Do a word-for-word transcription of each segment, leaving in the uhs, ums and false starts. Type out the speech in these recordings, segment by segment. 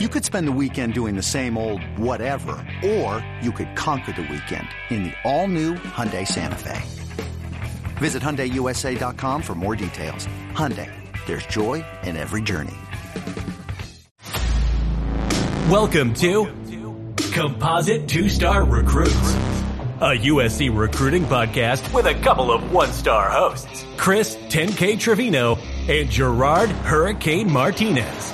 You could spend the weekend doing the same old whatever, or you could conquer the weekend in the all-new Hyundai Santa Fe. Visit Hyundai U S A dot com for more details. Hyundai, there's joy in every journey. Welcome to Composite Two-Star Recruits, a U S C recruiting podcast with a couple of one-star hosts, Chris ten K Trevino and Gerard Hurricane Martinez.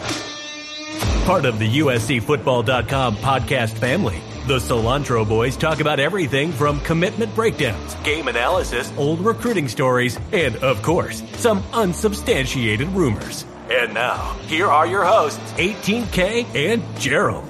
Part of the U S C football dot com podcast family, the Cilantro Boys talk about everything from commitment breakdowns, game analysis, old recruiting stories, and, of course, some unsubstantiated rumors. And now, here are your hosts, eighteen K and Gerald.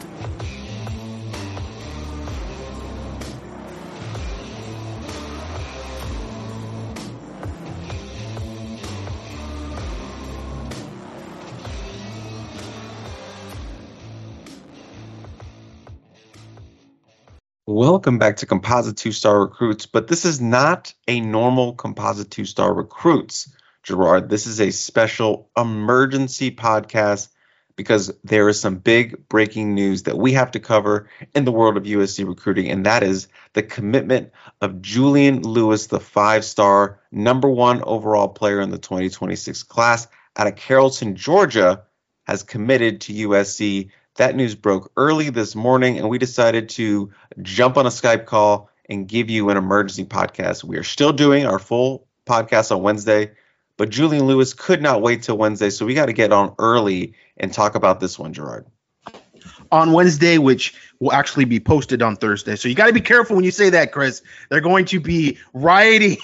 Welcome back to Composite Two-Star Recruits, but this is not a normal Composite Two-Star Recruits, Gerard. This is a special emergency podcast because there is some big breaking news that we have to cover in the world of U S C recruiting, and that is the commitment of Julian Lewis, the five-star, number one overall player in the twenty twenty-six class out of Carrollton, Georgia, has committed to U S C. That news broke early this morning, and we decided to jump on a Skype call and give you an emergency podcast. We are still doing our full podcast on Wednesday, but Julian Lewis could not wait till Wednesday, so we got to get on early and talk about this one, Gerard. On Wednesday, which will actually be posted on Thursday. So you got to be careful when you say that, Chris. They're going to be rioting.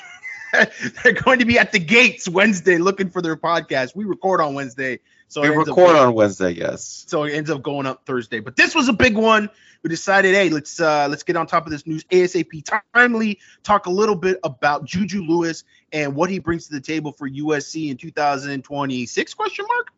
They're going to be at the gates Wednesday looking for their podcast. We record on Wednesday. So we record on Wednesday, yes. So it ends up going up Thursday. But this was a big one. We decided, hey, let's uh, let's get on top of this news ASAP timely, talk a little bit about Juju Lewis and what he brings to the table for U S C in two thousand twenty-six, question mark?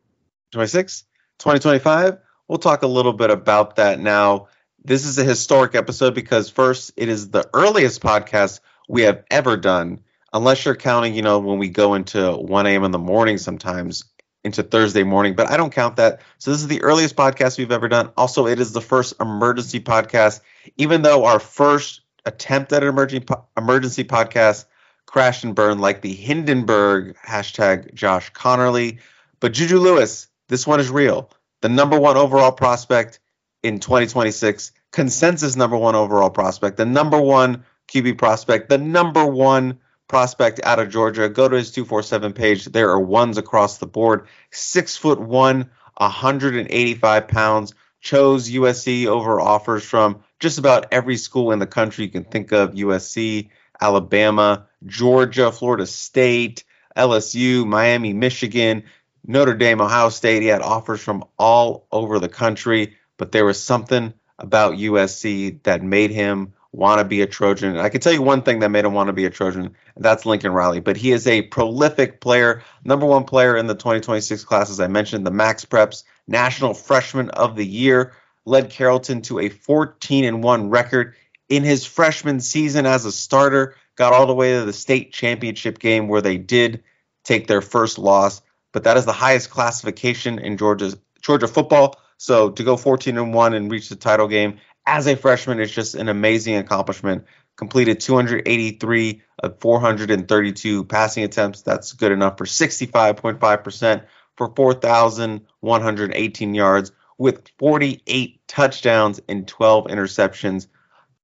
twenty-six? twenty twenty-five? We'll talk a little bit about that now. This is a historic episode because, first, it is the earliest podcast we have ever done, unless you're counting, you know, when we go into one a.m. in the morning sometimes, into Thursday morning, but I don't count that. So this is the earliest podcast we've ever done. Also, it is the first emergency podcast, even though our first attempt at an emergency po- emergency podcast crashed and burned like the Hindenburg, hashtag Josh Connerly. But Juju Lewis, this one is real. The number one overall prospect in twenty twenty-six, consensus number one overall prospect, the number one Q B prospect, the number one prospect out of Georgia. Go to his two forty-seven page. There are ones across the board. Six foot one, one hundred eighty-five pounds. Chose U S C over offers from just about every school in the country you can think of. U S C, Alabama, Georgia, Florida State, L S U, Miami, Michigan, Notre Dame, Ohio State. He had offers from all over the country, but there was something about U S C that made him want to be a Trojan. And I can tell you one thing that made him want to be a Trojan, and that's Lincoln Riley. But he is a prolific player, number one player in the twenty twenty-six class, as I mentioned, the Max Preps National Freshman of the Year, led Carrollton to a fourteen and one record in his freshman season as a starter, got all the way to the state championship game where they did take their first loss. But that is the highest classification in Georgia's, Georgia football. So to go fourteen and one and reach the title game as a freshman, it's just an amazing accomplishment. Completed two hundred eighty-three of four hundred thirty-two passing attempts. That's good enough for sixty-five point five percent for four thousand one hundred eighteen yards with forty-eight touchdowns and twelve interceptions.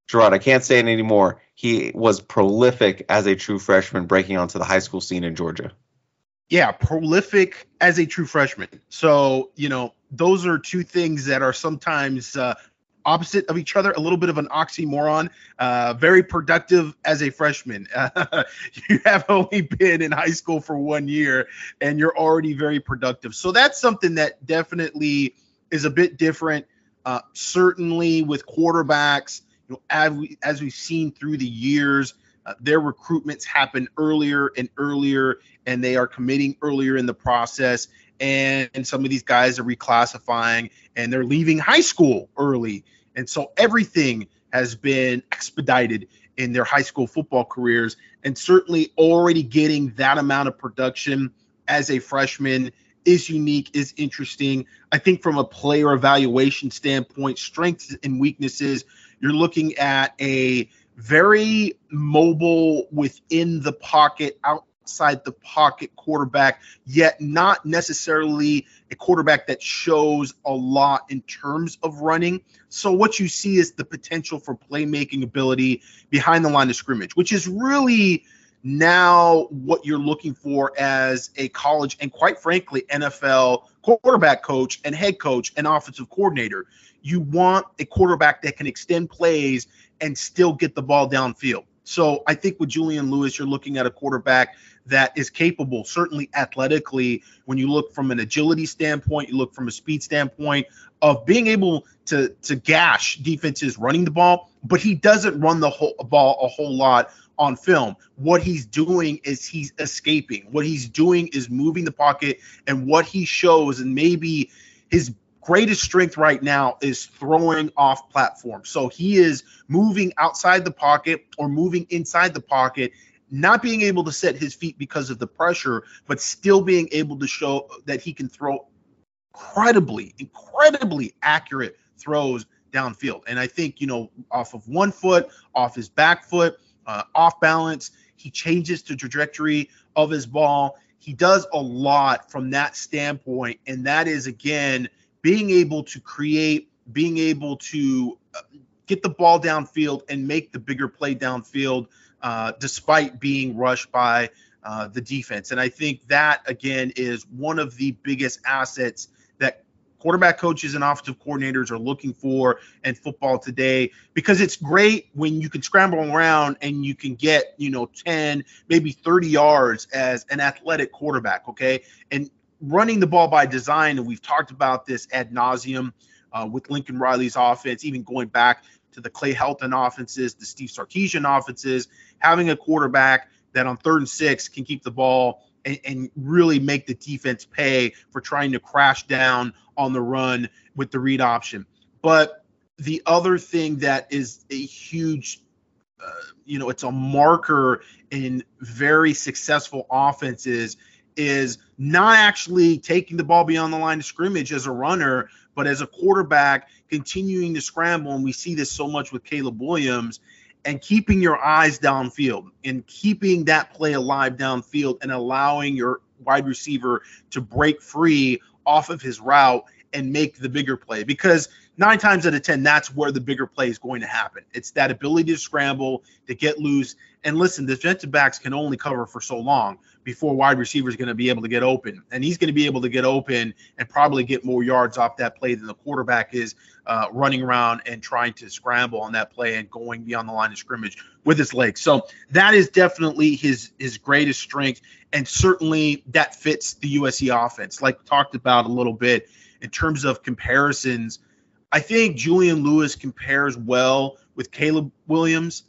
Gerard, I can't say it anymore. He was prolific as a true freshman breaking onto the high school scene in Georgia. Yeah, prolific as a true freshman. So, you know, those are two things that are sometimes uh, – opposite of each other, a little bit of an oxymoron. Uh, very productive as a freshman. Uh, you have only been in high school for one year, and you're already very productive. So that's something that definitely is a bit different, uh, certainly with quarterbacks. You know, as, we, as we've seen through the years, uh, their recruitments happen earlier and earlier, and they are committing earlier in the process. And, and some of these guys are reclassifying, and they're leaving high school early. And so everything has been expedited in their high school football careers, and certainly already getting that amount of production as a freshman is unique, is interesting. I think from a player evaluation standpoint, strengths and weaknesses, you're looking at a very mobile within the pocket, outside the pocket quarterback, yet not necessarily a quarterback that shows a lot in terms of running. So what you see is the potential for playmaking ability behind the line of scrimmage, which is really now what you're looking for as a college and, quite frankly, N F L quarterback coach and head coach and offensive coordinator. You want a quarterback that can extend plays and still get the ball downfield. So I think with Julian Lewis, you're looking at a quarterback that is capable, certainly athletically, when you look from an agility standpoint, you look from a speed standpoint, of being able to, to gash defenses running the ball, but he doesn't run the whole ball a whole lot on film. What he's doing is he's escaping. What he's doing is moving the pocket, and what he shows, and maybe his greatest strength right now, is throwing off platform. So he is moving outside the pocket or moving inside the pocket, not being able to set his feet because of the pressure, but still being able to show that he can throw incredibly, incredibly accurate throws downfield. And I think, you know, off of one foot, off his back foot, Uh, off balance, he changes the trajectory of his ball. He does a lot from that standpoint, and that is, again, being able to create, being able to get the ball downfield and make the bigger play downfield uh, despite being rushed by uh, the defense. And I think that, again, is one of the biggest assets that quarterback coaches and offensive coordinators are looking for in football today, because it's great when you can scramble around and you can get, you know, ten, maybe thirty yards as an athletic quarterback. Okay. And running the ball by design. And we've talked about this ad nauseum uh, with Lincoln Riley's offense, even going back to the Clay Helton offenses, the Steve Sarkisian offenses, having a quarterback that on third and six can keep the ball and, and really make the defense pay for trying to crash down on the run with the read option. But the other thing that is a huge, uh, you know, it's a marker in very successful offenses is not actually taking the ball beyond the line of scrimmage as a runner, but as a quarterback continuing to scramble. And we see this so much with Caleb Williams, and keeping your eyes downfield and keeping that play alive downfield and allowing your wide receiver to break free off of his route and make the bigger play, because nine times out of ten, that's where the bigger play is going to happen. It's that ability to scramble, to get loose. And listen, the defensive backs can only cover for so long before wide receiver is going to be able to get open. And he's going to be able to get open and probably get more yards off that play than the quarterback is uh, running around and trying to scramble on that play and going beyond the line of scrimmage with his legs. So that is definitely his, his greatest strength. And certainly that fits the U S C offense, like we talked about a little bit. In terms of comparisons, I think Julian Lewis compares well with Caleb Williams.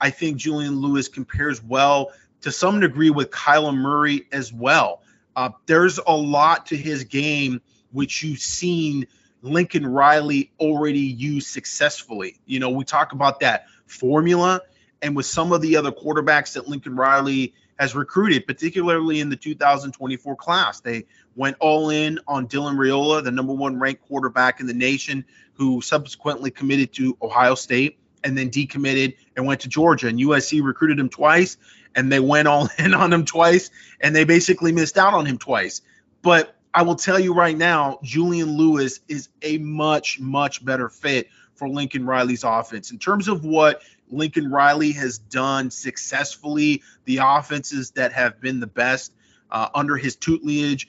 I think Julian Lewis compares well to some degree with Kyler Murray as well. Uh, there's a lot to his game, which you've seen Lincoln Riley already use successfully. You know, we talk about that formula, and with some of the other quarterbacks that Lincoln Riley has recruited, particularly in the two thousand twenty-four class. They went all in on Dylan Raiola, the number one ranked quarterback in the nation, who subsequently committed to Ohio State and then decommitted and went to Georgia. And U S C recruited him twice, and they went all in on him twice, and they basically missed out on him twice. But I will tell you right now, Julian Lewis is a much, much better fit for Lincoln Riley's offense. In terms of what Lincoln Riley has done successfully, the offenses that have been the best uh, under his tutelage,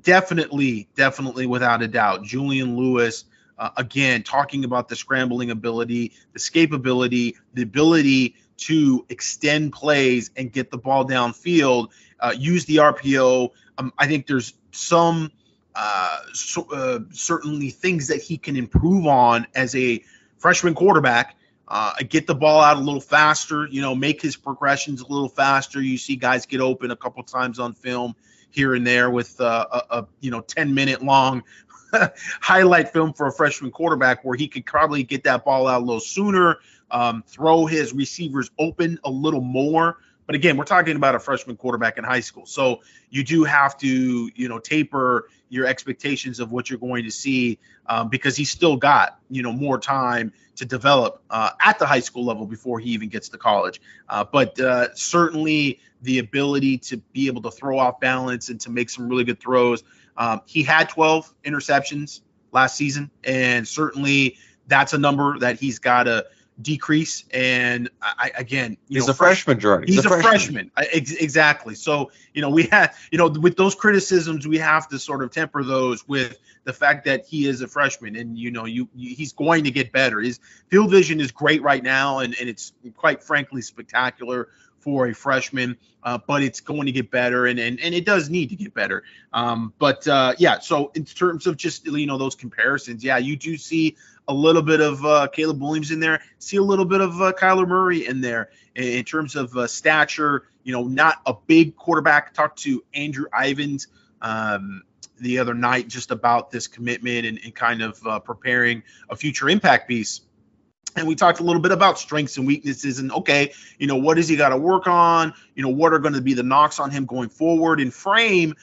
definitely, definitely, without a doubt, Julian Lewis, uh, again, talking about the scrambling ability, the escapability, the ability to extend plays and get the ball downfield, uh, use the R P O. Um, I think there's some uh, so, uh, certainly things that he can improve on as a freshman quarterback. Uh, get the ball out a little faster, you know, make his progressions a little faster. You see guys get open a couple times on film here and there with uh, a, a, you know, ten minute long highlight film for a freshman quarterback where he could probably get that ball out a little sooner, um, throw his receivers open a little more But again, we're talking about a freshman quarterback in high school. So you do have to, you know, taper your expectations of what you're going to see um, because he's still got, you know, more time to develop uh, at the high school level before he even gets to college. Uh, but uh, certainly the ability to be able to throw off balance and to make some really good throws. Um, he had twelve interceptions last season, and certainly that's a number that he's got to decrease. And I, again, you he's, know, a fresh, he's, he's a freshman, he's a freshman. Exactly. So, you know, we had, you know, with those criticisms, we have to sort of temper those with the fact that he is a freshman and, you know, you, you he's going to get better. His field vision is great right now. And, and it's quite frankly spectacular for a freshman, uh, but it's going to get better, and, and, and it does need to get better. Um, but uh, yeah, so in terms of just, you know, those comparisons, yeah, you do see a little bit of uh, Caleb Williams in there, see a little bit of uh, Kyler Murray in there in, in terms of uh, stature, you know, not a big quarterback. Talked to Andrew Ivins um, the other night just about this commitment and, and kind of uh, preparing a future impact piece. And we talked a little bit about strengths and weaknesses and, okay, you know, what does he got to work on? You know, what are going to be the knocks on him going forward? And frame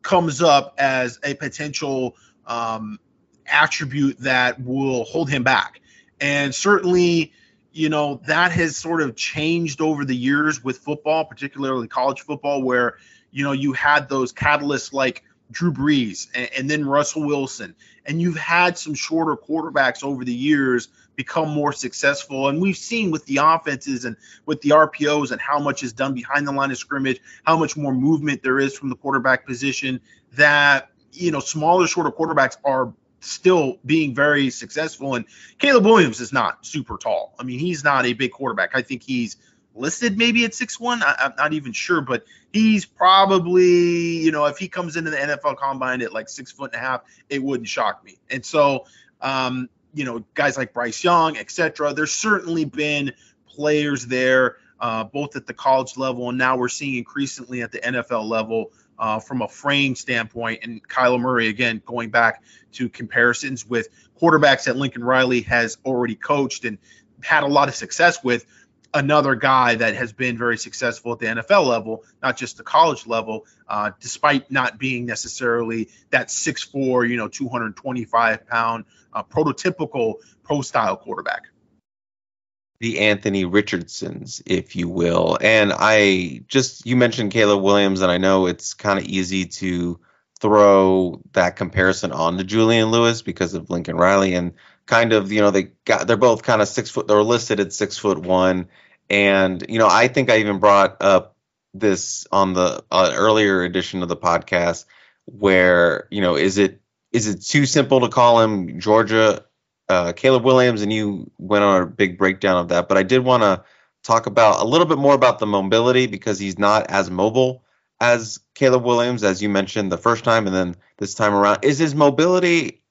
comes up as a potential um, attribute that will hold him back. And certainly, you know, that has sort of changed over the years with football, particularly college football, where, you know, you had those catalysts like Drew Brees and, and then Russell Wilson. And you've had some shorter quarterbacks over the years become more successful. And we've seen with the offenses and with the R P Os and how much is done behind the line of scrimmage, how much more movement there is from the quarterback position, that, you know, smaller, shorter quarterbacks are still being very successful. And Caleb Williams is not super tall. I mean, he's not a big quarterback. I think he's listed maybe at six one. I, I'm not even sure, but he's probably, you know, if he comes into the N F L combine at like six foot and a half, it wouldn't shock me. And so, um, you know, guys like Bryce Young, et cetera, there's certainly been players there, uh, both at the college level, and now we're seeing increasingly at the N F L level uh, from a frame standpoint. And Kyler Murray, again, going back to comparisons with quarterbacks that Lincoln Riley has already coached and had a lot of success with, another guy that has been very successful at the N F L level, not just the college level, uh, despite not being necessarily that six four, you know, two hundred twenty-five pound uh, prototypical pro-style quarterback. The Anthony Richardsons, if you will. And I just, you mentioned Caleb Williams, and I know it's kind of easy to throw that comparison on to Julian Lewis because of Lincoln Riley, and kind of, you know, they got, they're both kind of six foot, they're listed at six foot one. And, you know, I think I even brought up this on the uh, earlier edition of the podcast where, you know, is it, is it too simple to call him Georgia, uh, Caleb Williams? And you went on a big breakdown of that, but I did want to talk about a little bit more about the mobility, because he's not as mobile as Caleb Williams, as you mentioned the first time. And then this time around, is his mobility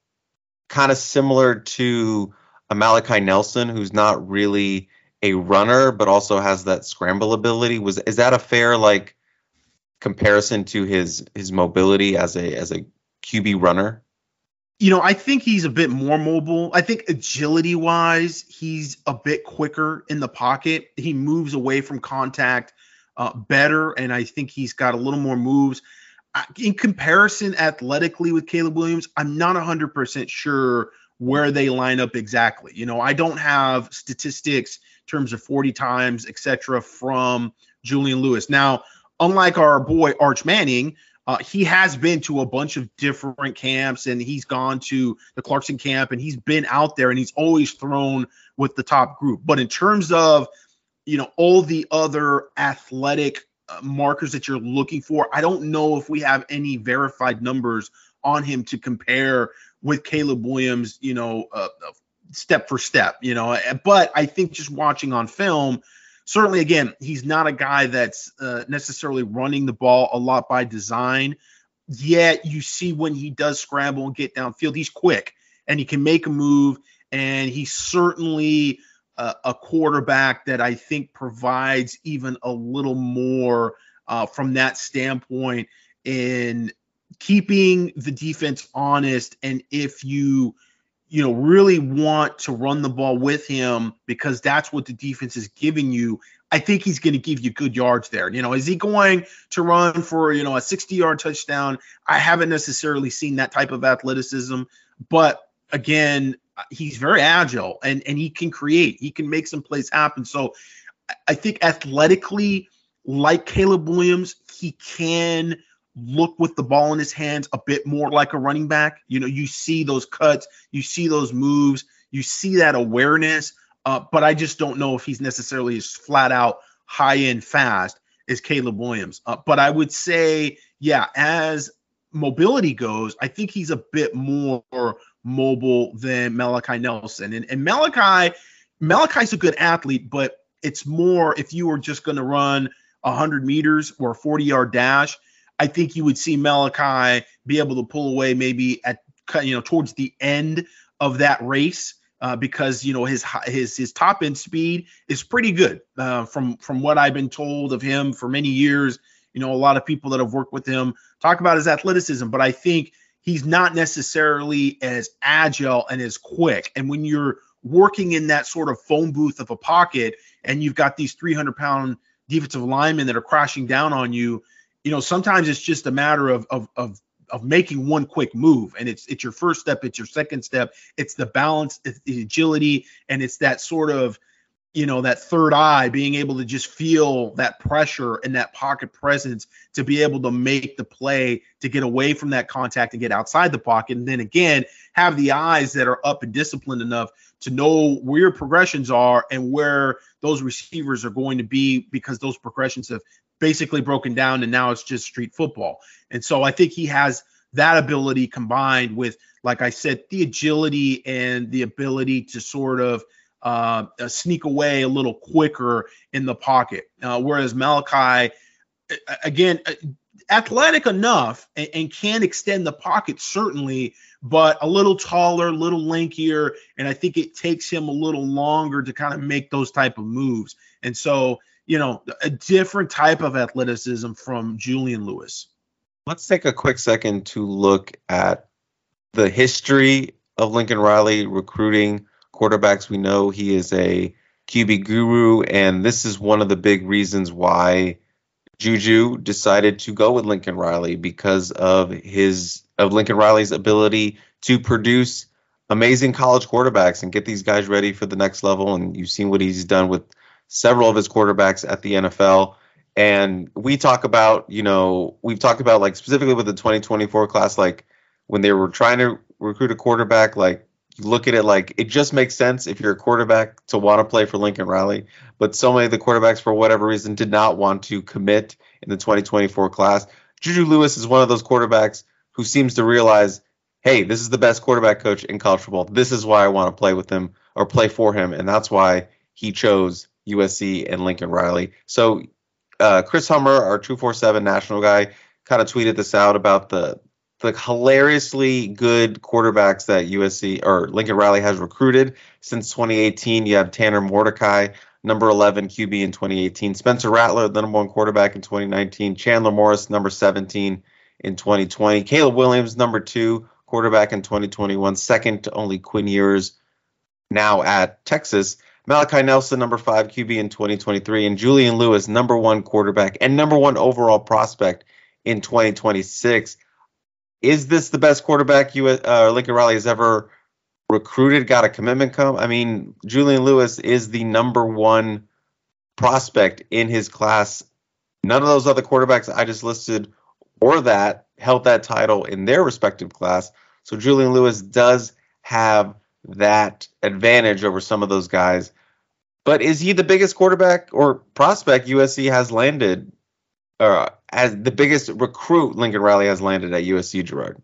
kind of similar to a Malachi Nelson, who's not really a runner, but also has that scramble ability? Was, is that a fair, like, comparison to his, his mobility as a, as a Q B runner? You know, I think he's a bit more mobile. I think agility wise, he's a bit quicker in the pocket. He moves away from contact uh, better. And I think he's got a little more moves. In comparison athletically with Caleb Williams, I'm not one hundred percent sure where they line up exactly. You know, I don't have statistics in terms of forty times, et cetera, from Julian Lewis. Now, unlike our boy Arch Manning, uh, he has been to a bunch of different camps, and he's gone to the Clarkson camp, and he's been out there, and he's always thrown with the top group. But in terms of, you know, all the other athletic Uh, markers that you're looking for, I don't know if we have any verified numbers on him to compare with Caleb Williams, you know, uh, step for step, you know. But I think just watching on film, certainly, again, he's not a guy that's uh, necessarily running the ball a lot by design, yet you see when he does scramble and get downfield, he's quick and he can make a move, and he's certainly – a quarterback that I think provides even a little more uh, from that standpoint in keeping the defense honest. And if you you know, really want to run the ball with him because that's what the defense is giving you, I think he's going to give you good yards there. You know, is he going to run for, you know, a sixty-yard touchdown? I haven't necessarily seen that type of athleticism, but again, he's very agile and, and he can create. He can make some plays happen. So I think athletically, like Caleb Williams, he can look with the ball in his hands a bit more like a running back. You know, you see those cuts, you see those moves, you see that awareness. Uh, but I just don't know if he's necessarily as flat out high end fast as Caleb Williams. Uh, but I would say, yeah, as mobility goes, I think he's a bit more mobile than Malachi Nelson. And, and Malachi, Malachi's a good athlete, but it's more if you were just going to run one hundred meters or a forty-yard dash, I think you would see Malachi be able to pull away maybe at, you know, towards the end of that race uh, because, you know, his his his top end speed is pretty good uh, from from what I've been told of him for many years. You know, a lot of people that have worked with him talk about his athleticism, but I think he's not necessarily as agile and as quick. And when you're working in that sort of phone booth of a pocket and you've got these three hundred pound defensive linemen that are crashing down on you, you know, sometimes it's just a matter of of of of making one quick move, and it's it's your first step, it's your second step, it's the balance, it's the agility, and it's that sort of, you know, that third eye being able to just feel that pressure and that pocket presence to be able to make the play to get away from that contact and get outside the pocket, and then again have the eyes that are up and disciplined enough to know where your progressions are and where those receivers are going to be, because those progressions have basically broken down and now it's just street football. And so I think he has that ability combined with, like I said, the agility and the ability to sort of uh, sneak away a little quicker in the pocket. Uh, whereas Malachi, again, athletic enough and, and can extend the pocket certainly, but a little taller, a little lankier. And I think it takes him a little longer to kind of make those type of moves. And so, you know, a different type of athleticism from Julian Lewis. Let's take a quick second to look at the history of Lincoln Riley recruiting quarterbacks. We know he is a Q B guru, and this is one of the big reasons why Juju decided to go with Lincoln Riley, because of his of Lincoln Riley's ability to produce amazing college quarterbacks and get these guys ready for the next level. And you've seen what he's done with several of his quarterbacks at the N F L. And we talk about, you know, we've talked about, like, specifically with the twenty twenty-four class, like when they were trying to recruit a quarterback, like you look at it, like it just makes sense if you're a quarterback to want to play for Lincoln Riley. But so many of the quarterbacks, for whatever reason, did not want to commit in the twenty twenty-four class. Juju Lewis is one of those quarterbacks who seems to realize, hey, this is the best quarterback coach in college football. This is why I want to play with him or play for him. And that's why he chose U S C and Lincoln Riley. So uh, Chris Hummer, our two forty-seven national guy, kind of tweeted this out about the the hilariously good quarterbacks that U S C or Lincoln Riley has recruited since twenty eighteen. You have Tanner Mordecai, number eleven Q B in twenty eighteen. Spencer Rattler, the number one quarterback in twenty nineteen. Chandler Morris, number seventeen in twenty twenty. Caleb Williams, number two quarterback in twenty twenty-one, second to only Quinn Ewers, now at Texas. Malachi Nelson, number five Q B in twenty twenty-three, and Julian Lewis, number one quarterback and number one overall prospect in twenty twenty-six. Is this the best quarterback you, uh, Lincoln Riley has ever recruited, got a commitment come? I mean, Julian Lewis is the number one prospect in his class. None of those other quarterbacks I just listed or that held that title in their respective class. So Julian Lewis does have that advantage over some of those guys. But is he the biggest quarterback or prospect U S C has landed, or as the biggest recruit Lincoln Riley has landed at U S C, Gerard?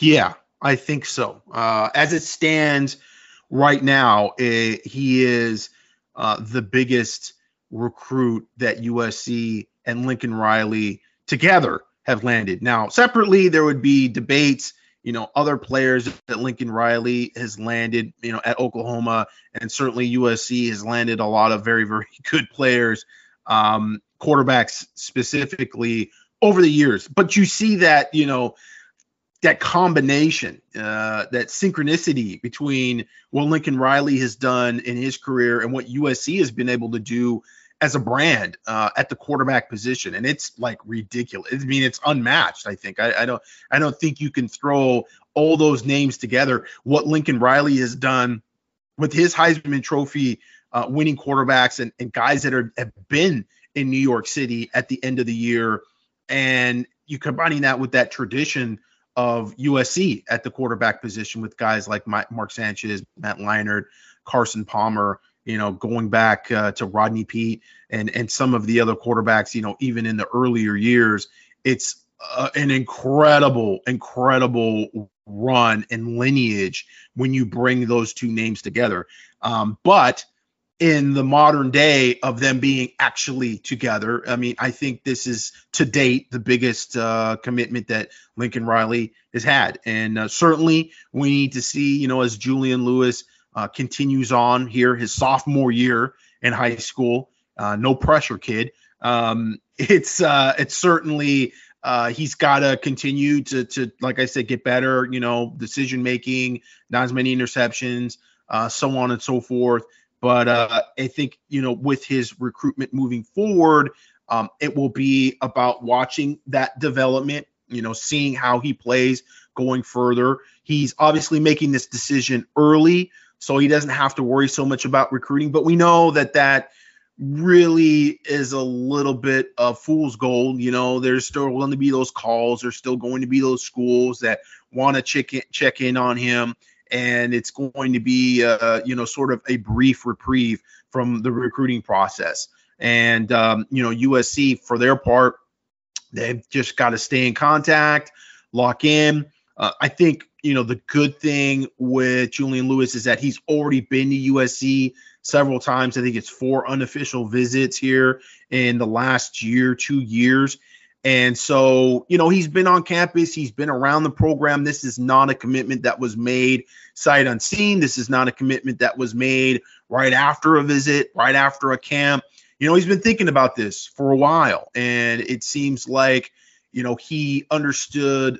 Yeah, I think so. Uh, as it stands right now, it, he is uh, the biggest recruit that U S C and Lincoln Riley together have landed. Now, separately, there would be debates. You know, other players that Lincoln Riley has landed, you know, at Oklahoma, and certainly U S C has landed a lot of very, very good players, um, quarterbacks specifically, over the years. But you see that, you know, that combination, uh, that synchronicity between what Lincoln Riley has done in his career and what U S C has been able to do as a brand uh, at the quarterback position. And it's like ridiculous. I mean, it's unmatched. I think I, I don't I don't think you can throw all those names together. What Lincoln Riley has done with his Heisman Trophy uh, winning quarterbacks and, and guys that are, have been in New York City at the end of the year. And you combining that with that tradition of U S C at the quarterback position with guys like Mark Sanchez, Matt Leinart, Carson Palmer, you know, going back uh, to Rodney Peete and and some of the other quarterbacks, you know, even in the earlier years, it's uh, an incredible, incredible run and lineage when you bring those two names together. Um, but in the modern day of them being actually together, I mean, I think this is, to date, the biggest uh, commitment that Lincoln Riley has had. And uh, certainly we need to see, you know, as Julian Lewis uh, continues on here, his sophomore year in high school, uh, no pressure, kid. Um, it's uh, it's certainly uh, he's got to continue to, to, like I said, get better, you know, decision-making, not as many interceptions, uh, so on and so forth. But uh, I think, you know, with his recruitment moving forward, um, it will be about watching that development, you know, seeing how he plays going further. He's obviously making this decision early, so he doesn't have to worry so much about recruiting. But we know that that really is a little bit of fool's gold. You know, there's still going to be those calls. There's still going to be those schools that want to check in, check in on him. And it's going to be, uh, you know, sort of a brief reprieve from the recruiting process. And, um, you know, U S C, for their part, they've just got to stay in contact, lock in. Uh, I think, you know, the good thing with Julian Lewis is that he's already been to U S C several times. I think it's four unofficial visits here in the last year, two years. And so, you know, he's been on campus. He's been around the program. This is not a commitment that was made sight unseen. This is not a commitment that was made right after a visit, right after a camp. You know, he's been thinking about this for a while. And it seems like, you know, he understood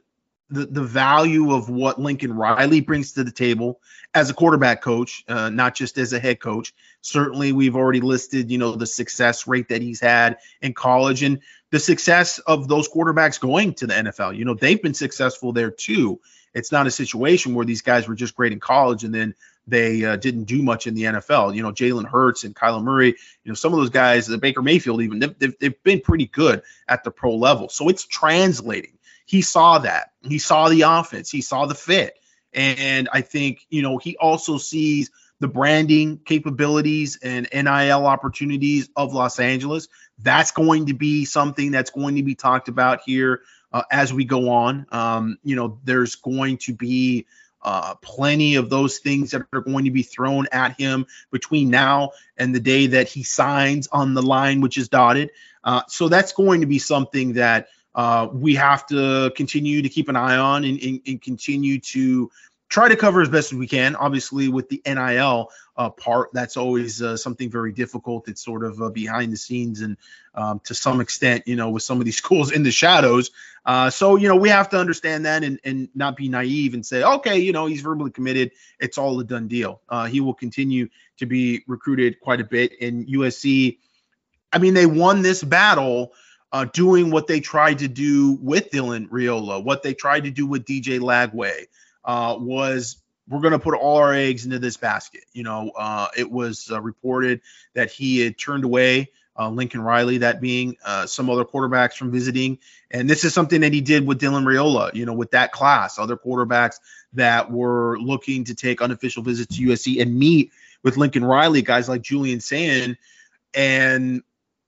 the, the value of what Lincoln Riley brings to the table as a quarterback coach, uh, not just as a head coach. Certainly, we've already listed, you know, the success rate that he's had in college and the success of those quarterbacks going to the N F L. You know, they've been successful there too. It's not a situation where these guys were just great in college and then they uh, didn't do much in the N F L. You know, Jalen Hurts and Kyler Murray, you know, some of those guys, the Baker Mayfield even, they've, they've been pretty good at the pro level. So it's translating. He saw that. He saw the offense. He saw the fit. And I think, you know, he also sees the branding capabilities and N I L opportunities of Los Angeles. That's going to be something that's going to be talked about here uh, as we go on. Um, you know, there's going to be uh, plenty of those things that are going to be thrown at him between now and the day that he signs on the line, which is dotted. Uh, so that's going to be something that uh, we have to continue to keep an eye on and, and, and continue to try to cover as best as we can. Obviously, with the N I L uh, part, that's always uh, something very difficult. It's sort of uh, behind the scenes and um, to some extent, you know, with some of these schools in the shadows. Uh, so, you know, we have to understand that and, and not be naive and say, okay, you know, he's verbally committed. It's all a done deal. Uh, he will continue to be recruited quite a bit. And U S C, I mean, they won this battle uh, doing what they tried to do with Dylan Raiola, what they tried to do with D J Lagway. Uh, was we're going to put all our eggs into this basket. You know, uh, it was uh, reported that he had turned away uh, Lincoln Riley, that being uh, some other quarterbacks from visiting. And this is something that he did with Dylan Raiola, you know, with that class, other quarterbacks that were looking to take unofficial visits to U S C and meet with Lincoln Riley, guys like Julian Sand. And,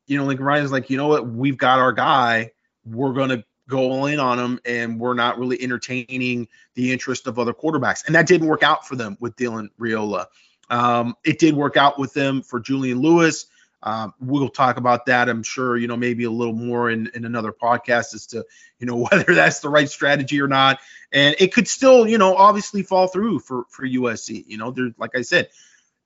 you know, Lincoln Riley's like, you know what, we've got our guy. We're going to go all in on them, and we're not really entertaining the interest of other quarterbacks. And that didn't work out for them with Dylan Raiola. Um, it did work out with them for Julian Lewis. Um, we'll talk about that, I'm sure, you know, maybe a little more in, in another podcast as to, you know, whether that's the right strategy or not. And it could still, you know, obviously fall through for, for U S C. You know, there, like I said,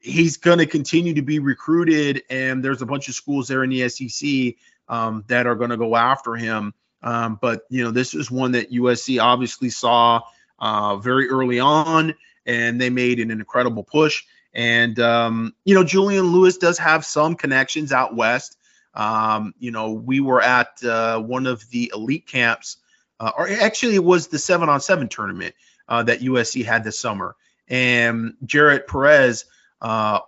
he's going to continue to be recruited, and there's a bunch of schools there in the S E C um, that are going to go after him. Um, but, you know, this is one that U S C obviously saw uh, very early on, and they made an incredible push. And, um, you know, Julian Lewis does have some connections out west. Um, you know, we were at uh, one of the elite camps, uh, or actually it was the seven-on-seven tournament uh, that U S C had this summer. And Jarrett Perez, uh,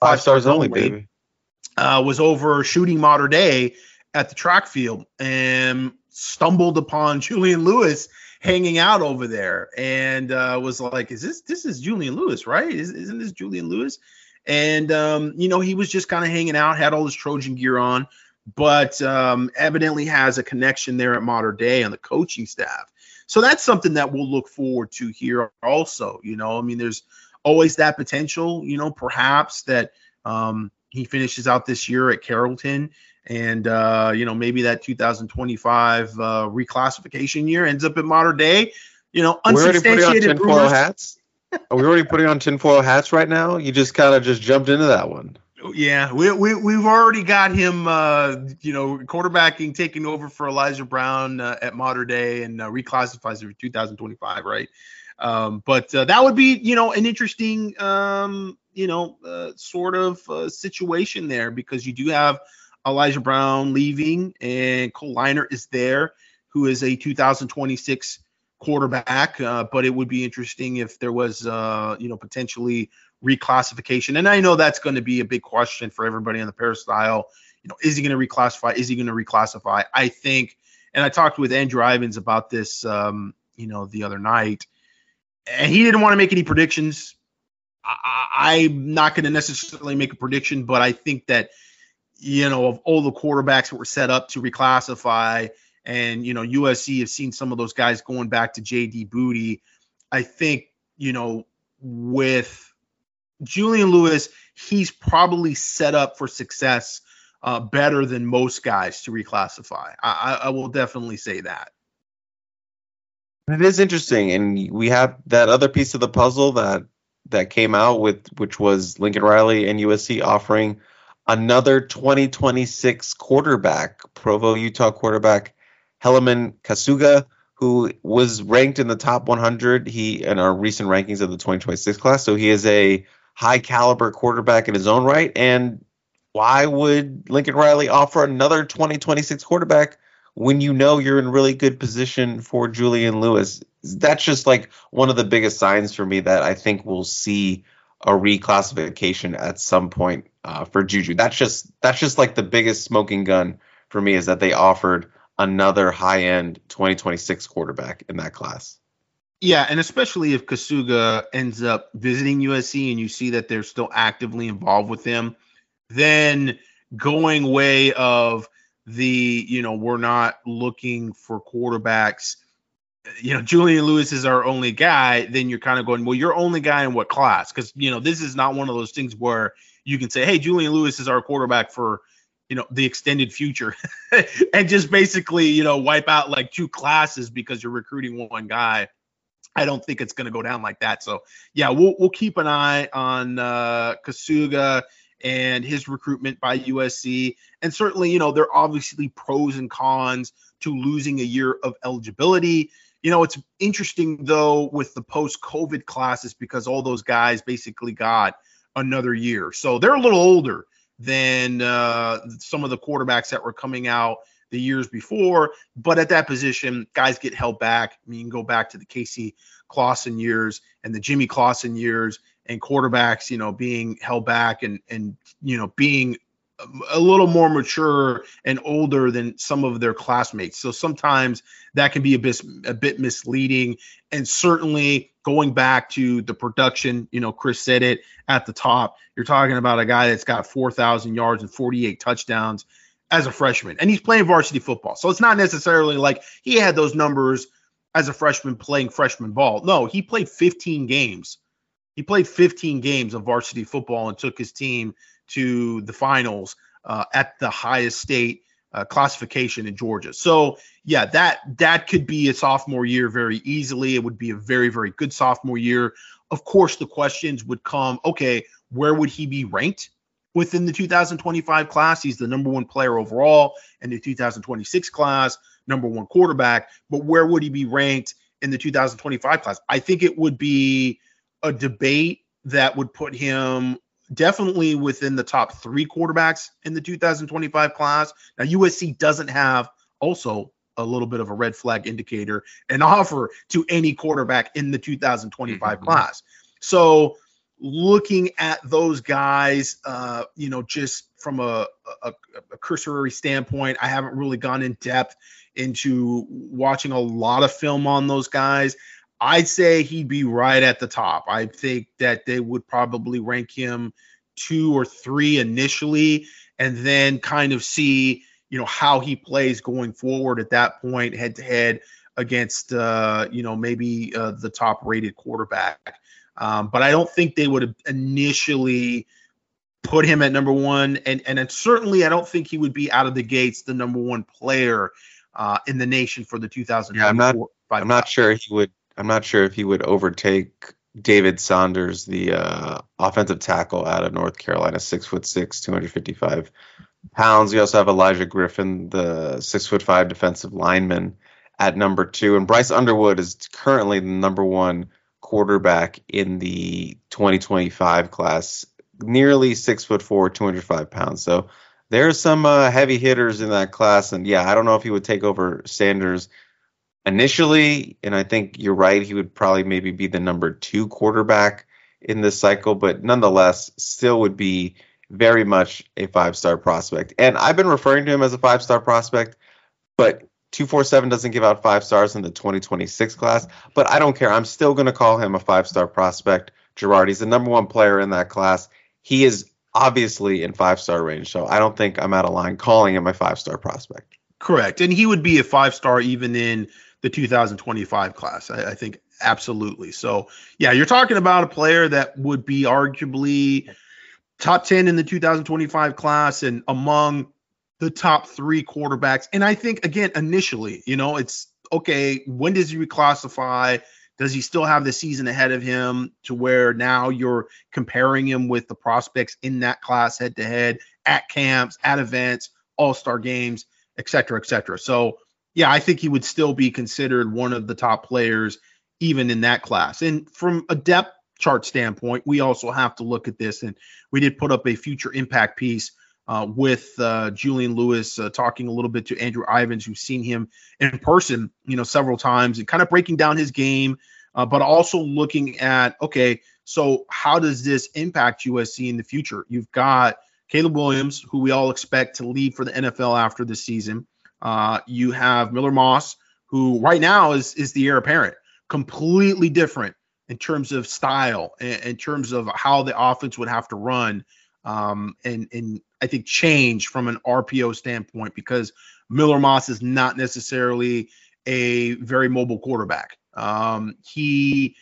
five stars only, baby, uh, was over shooting Modern Day at the track field and stumbled upon Julian Lewis hanging out over there, and uh, was like, is this, this is Julian Lewis, right? Is, isn't this Julian Lewis? And, um, you know, he was just kind of hanging out, had all his Trojan gear on, but um, evidently has a connection there at Modern Day on the coaching staff. So that's something that we'll look forward to here also. You know, I mean, there's always that potential, you know, perhaps that um, he finishes out this year at Carrollton, and, uh, you know, maybe that two thousand twenty-five uh, reclassification year ends up at Modern Day. You know, unsubstantiated rumors. Hats? Are we already putting on tinfoil hats right now? You just kind of just jumped into that one. Yeah, we, we, we've already got him, uh, you know, quarterbacking, taking over for Elijah Brown uh, at Modern Day, and uh, reclassifies for two thousand twenty-five, right? Um, but uh, that would be, you know, an interesting, um, you know, uh, sort of uh, situation there, because you do have Elijah Brown leaving, and Cole Liner is there, who is a two thousand twenty-six quarterback, uh, but it would be interesting if there was, uh, you know, potentially reclassification. And I know that's going to be a big question for everybody on the Peristyle. You know, is he going to reclassify? Is he going to reclassify? I think, and I talked with Andrew Ivins about this, um, you know, the other night, and he didn't want to make any predictions. I, I, I'm not going to necessarily make a prediction, but I think that, you know, of all the quarterbacks that were set up to reclassify, and, you know, U S C have seen some of those guys going back to J D Booty. I think, you know, with Julian Lewis, he's probably set up for success uh, better than most guys to reclassify. I, I will definitely say that. It is interesting. And we have that other piece of the puzzle that that came out with, which was Lincoln Riley and U S C offering another twenty twenty-six quarterback, Provo, Utah quarterback Helaman Kasuga, who was ranked in the top one hundred he in our recent rankings of the twenty twenty-six class. So he is a high caliber quarterback in his own right. And why would Lincoln Riley offer another twenty twenty-six quarterback when you know you're in really good position for Julian Lewis? That's just like one of the biggest signs for me that I think we'll see a reclassification at some point uh, for Juju. That's just that's just like the biggest smoking gun for me, is that they offered another high-end twenty twenty-six quarterback in that class. Yeah, and especially if Kasuga ends up visiting U S C and you see that they're still actively involved with him, then going way of the, you know, we're not looking for quarterbacks, you know, Julian Lewis is our only guy, then you're kind of going, well, your only guy in what class? Because, you know, this is not one of those things where you can say, hey, Julian Lewis is our quarterback for, you know, the extended future and just basically, you know, wipe out like two classes because you're recruiting one guy. I don't think it's going to go down like that. So yeah, we'll, we'll keep an eye on uh, Kasuga and his recruitment by U S C. And certainly, you know, there are obviously pros and cons to losing a year of eligibility. You know, it's interesting though with the post-COVID classes, because all those guys basically got another year. So they're a little older than uh, some of the quarterbacks that were coming out the years before. But at that position, guys get held back. I mean, you can go back to the Casey Clausen years and the Jimmy Clausen years, and quarterbacks, you know, being held back and, and you know, being a little more mature and older than some of their classmates. So sometimes that can be a bit, a bit misleading. And certainly going back to the production, you know, Chris said it at the top, you're talking about a guy that's got four thousand yards and forty-eight touchdowns as a freshman, and he's playing varsity football. So it's not necessarily like he had those numbers as a freshman playing freshman ball. No, he played fifteen games. He played fifteen games of varsity football and took his team to the finals uh, at the highest state uh, classification in Georgia. So, yeah, that that could be a sophomore year very easily. It would be a very, very good sophomore year. Of course, the questions would come, okay, where would he be ranked within the two thousand twenty-five class? He's the number one player overall in the two thousand twenty-six class. number one quarterback, but where would he be ranked in the two thousand twenty-five class? I think it would be a debate that would put him definitely within the top three quarterbacks in the two thousand twenty-five class. Now, U S C doesn't have also a little bit of a red flag indicator and offer to any quarterback in the two thousand twenty-five mm-hmm. class. So looking at those guys, uh, you know, just from a, a, a cursory standpoint, I haven't really gone in depth into watching a lot of film on those guys. I'd say he'd be right at the top. I think that they would probably rank him two or three initially, and then kind of see, you know, how he plays going forward at that point, head to head against, uh, you know, maybe uh, the top rated quarterback. Um, but I don't think they would have initially put him at number one. And, and certainly I don't think he would be out of the gates the number one player uh, in the nation for the two thousand twenty-four. Yeah, I'm not, I'm not sure he would. I'm not sure if he would overtake David Saunders, the uh, offensive tackle out of North Carolina, six foot six, two hundred fifty-five pounds. We also have Elijah Griffin, the six foot five defensive lineman, at number two, and Bryce Underwood is currently the number one quarterback in the twenty twenty-five class, nearly six foot four, two hundred five pounds. So there are some uh, heavy hitters in that class, and yeah, I don't know if he would take over Sanders initially, and I think you're right, he would probably maybe be the number two quarterback in this cycle, but nonetheless, still would be very much a five-star prospect. And I've been referring to him as a five-star prospect, but two forty-seven doesn't give out five stars in the twenty twenty-six class, but I don't care. I'm still going to call him a five-star prospect, Gerard. He's the number one player in that class. He is obviously in five-star range, so I don't think I'm out of line calling him a five-star prospect. Correct, and he would be a five-star even in the two thousand twenty-five class, I, I think, absolutely. So, yeah, you're talking about a player that would be arguably – top ten in the two thousand twenty-five class and among the top three quarterbacks. And I think, again, initially, you know, it's okay, when does he reclassify? Does he still have the season ahead of him to where now you're comparing him with the prospects in that class head to head at camps, at events, all-star games, et cetera, et cetera. So yeah, I think he would still be considered one of the top players, even in that class. And from a depth chart standpoint, we also have to look at this, and we did put up a future impact piece uh, with uh, Julian Lewis uh, talking a little bit to Andrew Ivins, who's seen him in person, you know, several times, and kind of breaking down his game, uh, but also looking at, okay, so how does this impact U S C in the future? You've got Caleb Williams, who we all expect to leave for the N F L after this season. Uh, you have Miller Moss, who right now is is the heir apparent, completely different in terms of style, in terms of how the offense would have to run, um, and, and I think change from an R P O standpoint, because Miller Moss is not necessarily a very mobile quarterback. Um, he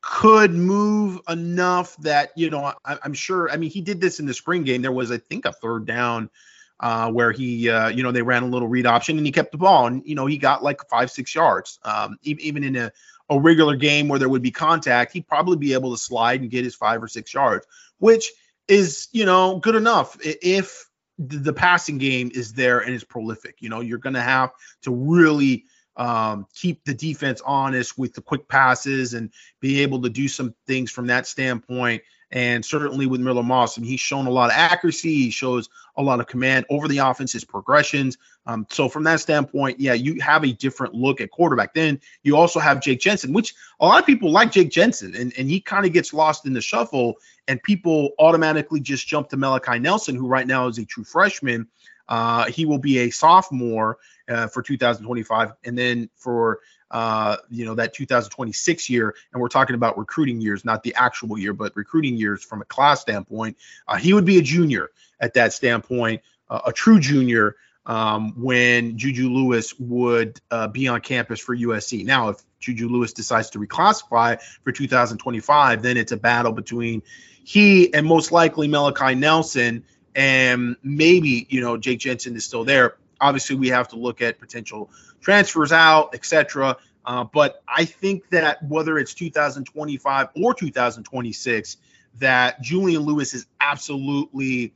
could move enough that, you know, I, I'm sure, I mean, he did this in the spring game. There was, I think, a third down uh, where he, uh, you know, they ran a little read option and he kept the ball, and, you know, he got like five, six yards, um, even in a, a regular game where there would be contact, he'd probably be able to slide and get his five or six yards, which is, you know, good enough if the passing game is there and is prolific. You know, you're going to have to really um, keep the defense honest with the quick passes and be able to do some things from that standpoint. And certainly with Miller Moss, and he's shown a lot of accuracy. He shows a lot of command over the offense, his progressions. Um, so from that standpoint, yeah, you have a different look at quarterback. Then you also have Jake Jensen, which a lot of people like Jake Jensen, and, and he kind of gets lost in the shuffle, and people automatically just jump to Malachi Nelson, who right now is a true freshman. Uh, he will be a sophomore uh, for two thousand twenty-five, and then for uh, you know, that two thousand twenty-six year, and we're talking about recruiting years, not the actual year, but recruiting years from a class standpoint, uh, he would be a junior at that standpoint, uh, a true junior um, when Juju Lewis would uh, be on campus for U S C. Now, if Juju Lewis decides to reclassify for two thousand twenty-five, then it's a battle between he and most likely Malachi Nelson, and maybe, you know, Jake Jensen is still there. Obviously, we have to look at potential transfers out, et cetera. Uh, but I think that whether it's two thousand twenty-five or two thousand twenty-six, that Julian Lewis is absolutely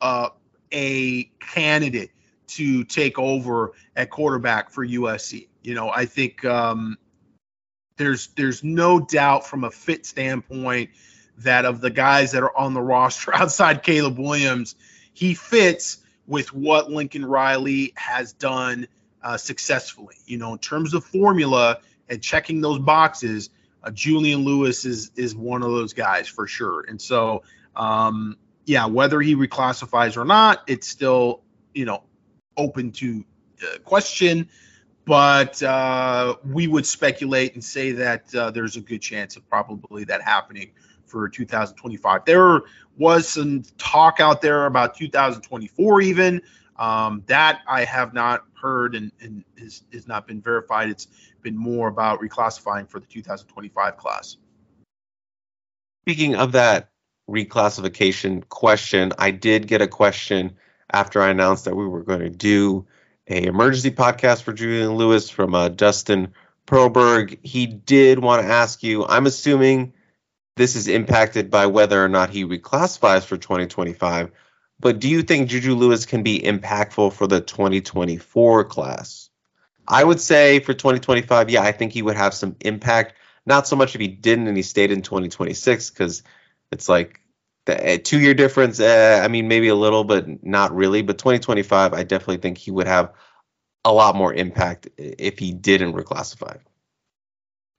uh, a candidate to take over at quarterback for U S C. You know, I think um, there's there's no doubt from a fit standpoint that of the guys that are on the roster outside Caleb Williams, he fits with what Lincoln Riley has done uh, successfully. You know, in terms of formula and checking those boxes, uh, Julian Lewis is is one of those guys for sure. And so, um, yeah, whether he reclassifies or not, it's still, you know, open to uh, question. But uh, we would speculate and say that uh, there's a good chance of probably that happening for two thousand twenty-five. There was some talk out there about two thousand twenty-four even. Um, that I have not heard and, and is, is not been verified. It's been more about reclassifying for the two thousand twenty-five class. Speaking of that reclassification question, I did get a question after I announced that we were going to do an emergency podcast for Julian Lewis from uh, Dustin Perlberg. He did want to ask you, I'm assuming this is impacted by whether or not he reclassifies for twenty twenty-five. But do you think Juju Lewis can be impactful for the twenty twenty-four class? I would say for twenty twenty-five, yeah, I think he would have some impact. Not so much if he didn't and he stayed in twenty twenty-six, because it's like a two-year difference. Eh, I mean, maybe a little, but not really. But twenty twenty-five, I definitely think he would have a lot more impact if he didn't reclassify.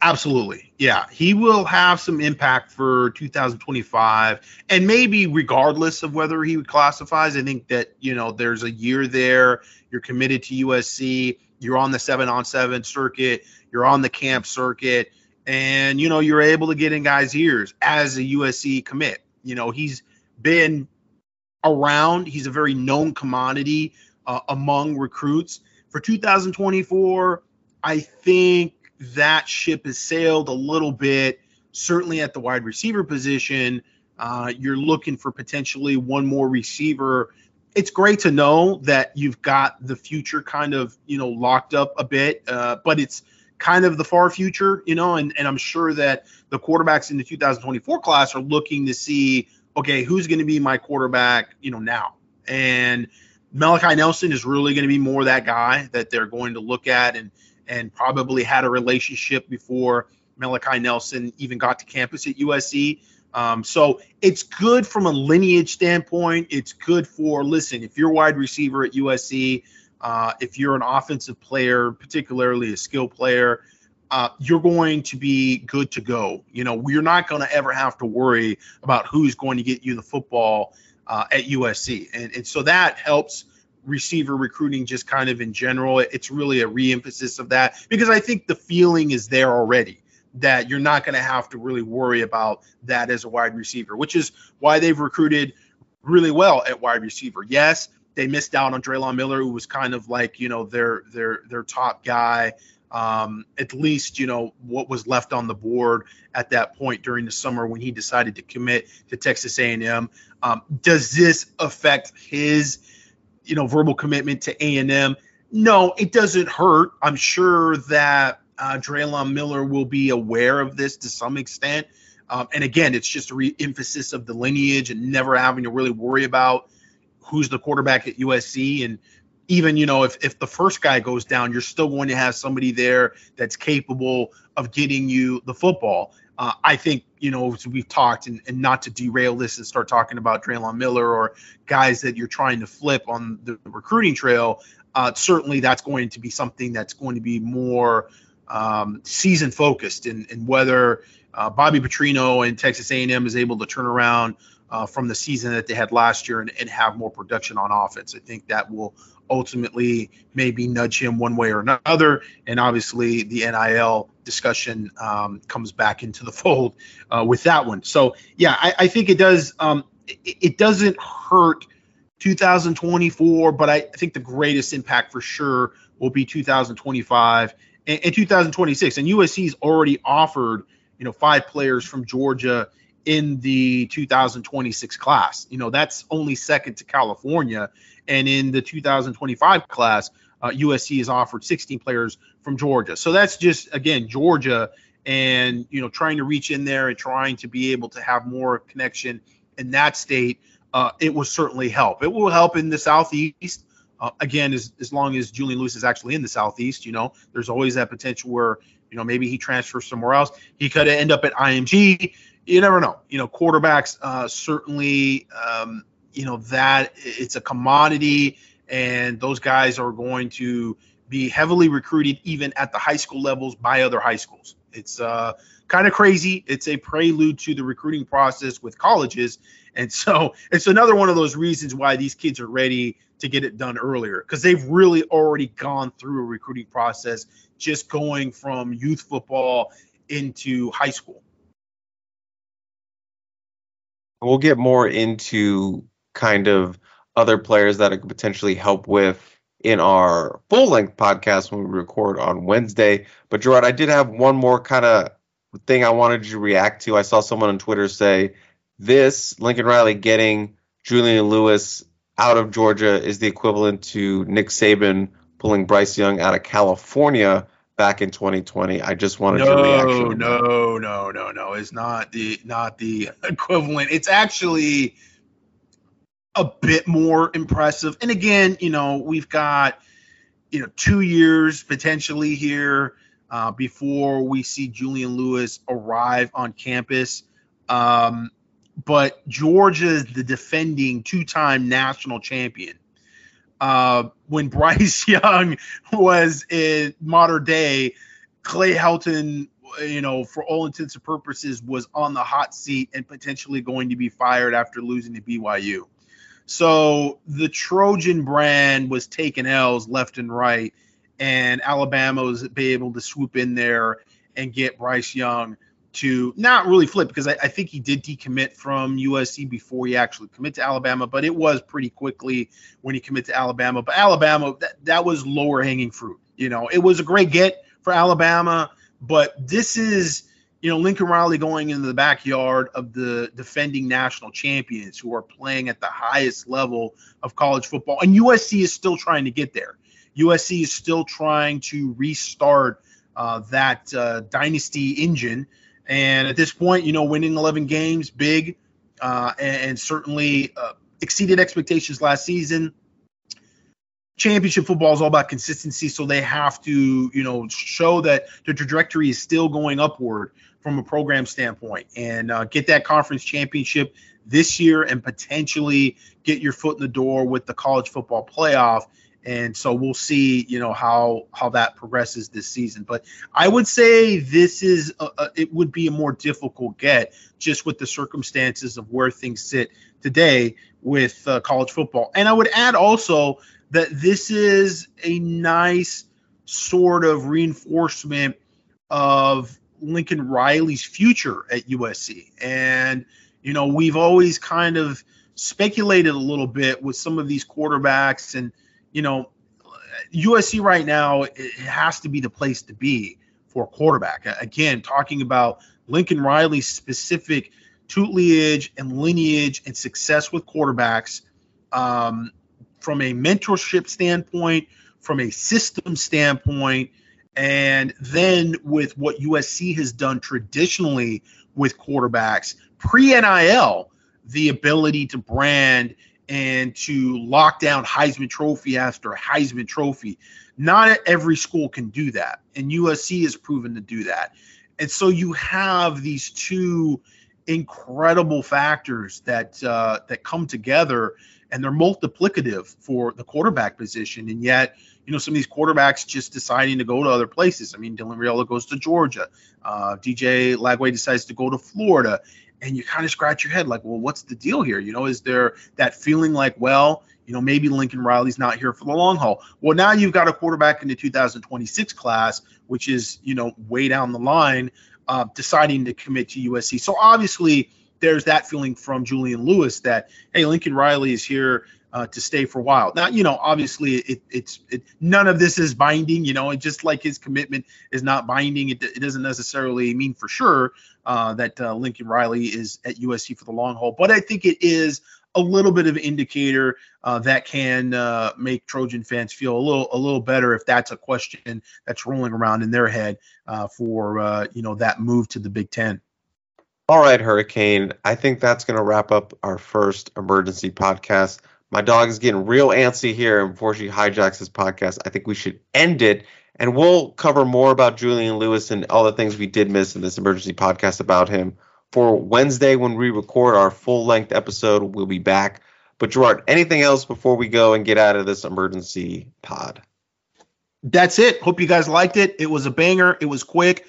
Absolutely. Yeah, he will have some impact for two thousand twenty-five, and maybe regardless of whether he reclassifies. I think that, you know, there's a year there. You're committed to U S C. You're on the seven on seven circuit. You're on the camp circuit, and, you know, you're able to get in guys' ears as a U S C commit. You know, he's been around. He's a very known commodity uh, among recruits. For two thousand twenty-four, I think that ship has sailed a little bit, certainly at the wide receiver position. Uh, you're looking for potentially one more receiver. It's great to know that you've got the future kind of, you know, locked up a bit, uh, but it's kind of the far future, you know, and, and I'm sure that the quarterbacks in the two thousand twenty-four class are looking to see, okay, who's going to be my quarterback, you know, now. And Malachi Nelson is really going to be more that guy that they're going to look at, and and probably had a relationship before Malachi Nelson even got to campus at U S C. Um, so it's good from a lineage standpoint. It's good for, listen, if you're a wide receiver at U S C, uh, if you're an offensive player, particularly a skill player, uh, you're going to be good to go. You know, we're not going to ever have to worry about who's going to get you the football uh, at U S C. And, and so that helps receiver recruiting just kind of in general. It's really a re-emphasis of that, because I think the feeling is there already that you're not going to have to really worry about that as a wide receiver, which is why they've recruited really well at wide receiver. Yes, they missed out on Draelon Miller, who was kind of like, you know, their their their top guy, um, at least, you know, what was left on the board at that point during the summer when he decided to commit to Texas A and M. Um, does this affect his you know, verbal commitment to A and M? No, it doesn't hurt. I'm sure that uh, Draelon Miller will be aware of this to some extent. Um, and again, it's just a re-emphasis of the lineage and never having to really worry about who's the quarterback at U S C. And even, you know, if, if the first guy goes down, you're still going to have somebody there that's capable of getting you the football. Uh, I think, you know, as we've talked, and, and not to derail this and start talking about Draelon Miller or guys that you're trying to flip on the recruiting trail, uh, certainly that's going to be something that's going to be more um, season-focused, and, and whether uh, Bobby Petrino and Texas A and M is able to turn around uh, from the season that they had last year and, and have more production on offense. I think that will ultimately maybe nudge him one way or another. And obviously the N I L discussion um, comes back into the fold uh, with that one. So yeah, I, I think it does. Um, it, it doesn't hurt two thousand twenty-four, but I think the greatest impact for sure will be two thousand twenty-five and, and two thousand twenty-six. And U S C's already offered, you know, five players from Georgia in the two thousand twenty-six class. You know, that's only second to California. And in the two thousand twenty-five class, uh, U S C has offered sixteen players from Georgia. So that's just, again, Georgia, and, you know, trying to reach in there and trying to be able to have more connection in that state. Uh, it will certainly help. It will help in the Southeast. Uh, again, as, as long as Julian Lewis is actually in the Southeast, you know, there's always that potential where, you know, maybe he transfers somewhere else. He could end up at I M G. You never know. You know, quarterbacks, uh, certainly, um, you know, that it's a commodity, and those guys are going to be heavily recruited even at the high school levels by other high schools. It's uh, kind of crazy. It's a prelude to the recruiting process with colleges. And so it's another one of those reasons why these kids are ready to get it done earlier, because they've really already gone through a recruiting process just going from youth football into high school. We'll get more into kind of other players that it could potentially help with in our full-length podcast when we record on Wednesday. But, Gerard, I did have one more kind of thing I wanted you to react to. I saw someone on Twitter say, this, Lincoln Riley getting Julian Lewis out of Georgia is the equivalent to Nick Saban pulling Bryce Young out of California back in twenty twenty. I just wanted no, your reaction. No, no, no, no, no. It's not the not the equivalent. It's actually – a bit more impressive. And again, you know, we've got, you know, two years potentially here uh, before we see Julian Lewis arrive on campus. Um, but Georgia is the defending two-time national champion. Uh, when Bryce Young was in Modern Day, Clay Helton, you know, for all intents and purposes, was on the hot seat and potentially going to be fired after losing to B Y U. So the Trojan brand was taking L's left and right, and Alabama was able to swoop in there and get Bryce Young to not really flip, because I, I think he did decommit from U S C before he actually commit to Alabama, but it was pretty quickly when he commit to Alabama. But Alabama, that, that was lower hanging fruit. You know, it was a great get for Alabama, but this is, you know, Lincoln Riley going into the backyard of the defending national champions who are playing at the highest level of college football. And U S C is still trying to get there. U S C is still trying to restart uh, that uh, dynasty engine. And at this point, you know, winning eleven games, big, uh, and, and certainly uh, exceeded expectations last season. Championship football is all about consistency, so they have to, you know, show that the trajectory is still going upward from a program standpoint, and uh, get that conference championship this year and potentially get your foot in the door with the college football playoff. And so we'll see, you know, how how that progresses this season. But I would say this is a, a, it would be a more difficult get just with the circumstances of where things sit today with uh, college football. And I would add also that this is a nice sort of reinforcement of Lincoln Riley's future at U S C. And, you know, we've always kind of speculated a little bit with some of these quarterbacks, and, you know, U S C right now, it has to be the place to be for a quarterback. Again, talking about Lincoln Riley's specific tutelage and lineage and success with quarterbacks, um, from a mentorship standpoint, from a system standpoint, and then with what U S C has done traditionally with quarterbacks, pre-N I L, the ability to brand and to lock down Heisman Trophy after Heisman Trophy. Not every school can do that, and U S C has proven to do that. And so you have these two incredible factors that uh, that come together, and they're multiplicative for the quarterback position. And yet, you know, some of these quarterbacks just deciding to go to other places. I mean, Dylan Raiola goes to Georgia. Uh, D J Lagway decides to go to Florida. And you kind of scratch your head like, well, what's the deal here? You know, is there that feeling like, well, you know, maybe Lincoln Riley's not here for the long haul. Well, now you've got a quarterback in the two thousand twenty-six class, which is, you know, way down the line, uh, deciding to commit to U S C. So obviously, there's that feeling from Julian Lewis that, hey, Lincoln Riley is here uh, to stay for a while. Now, you know, obviously, it, it's it, none of this is binding. You know, it just like his commitment is not binding, it, it doesn't necessarily mean for sure uh, that uh, Lincoln Riley is at U S C for the long haul. But I think it is a little bit of an indicator uh, that can uh, make Trojan fans feel a little a little better if that's a question that's rolling around in their head uh, for uh, you know, that move to the Big Ten. All right, Hurricane, I think that's going to wrap up our first emergency podcast. My dog is getting real antsy here, and before she hijacks this podcast, I think we should end it. And we'll cover more about Julian Lewis and all the things we did miss in this emergency podcast about him. For Wednesday, when we record our full-length episode, we'll be back. But, Gerard, anything else before we go and get out of this emergency pod? That's it. Hope you guys liked it. It was a banger. It was quick.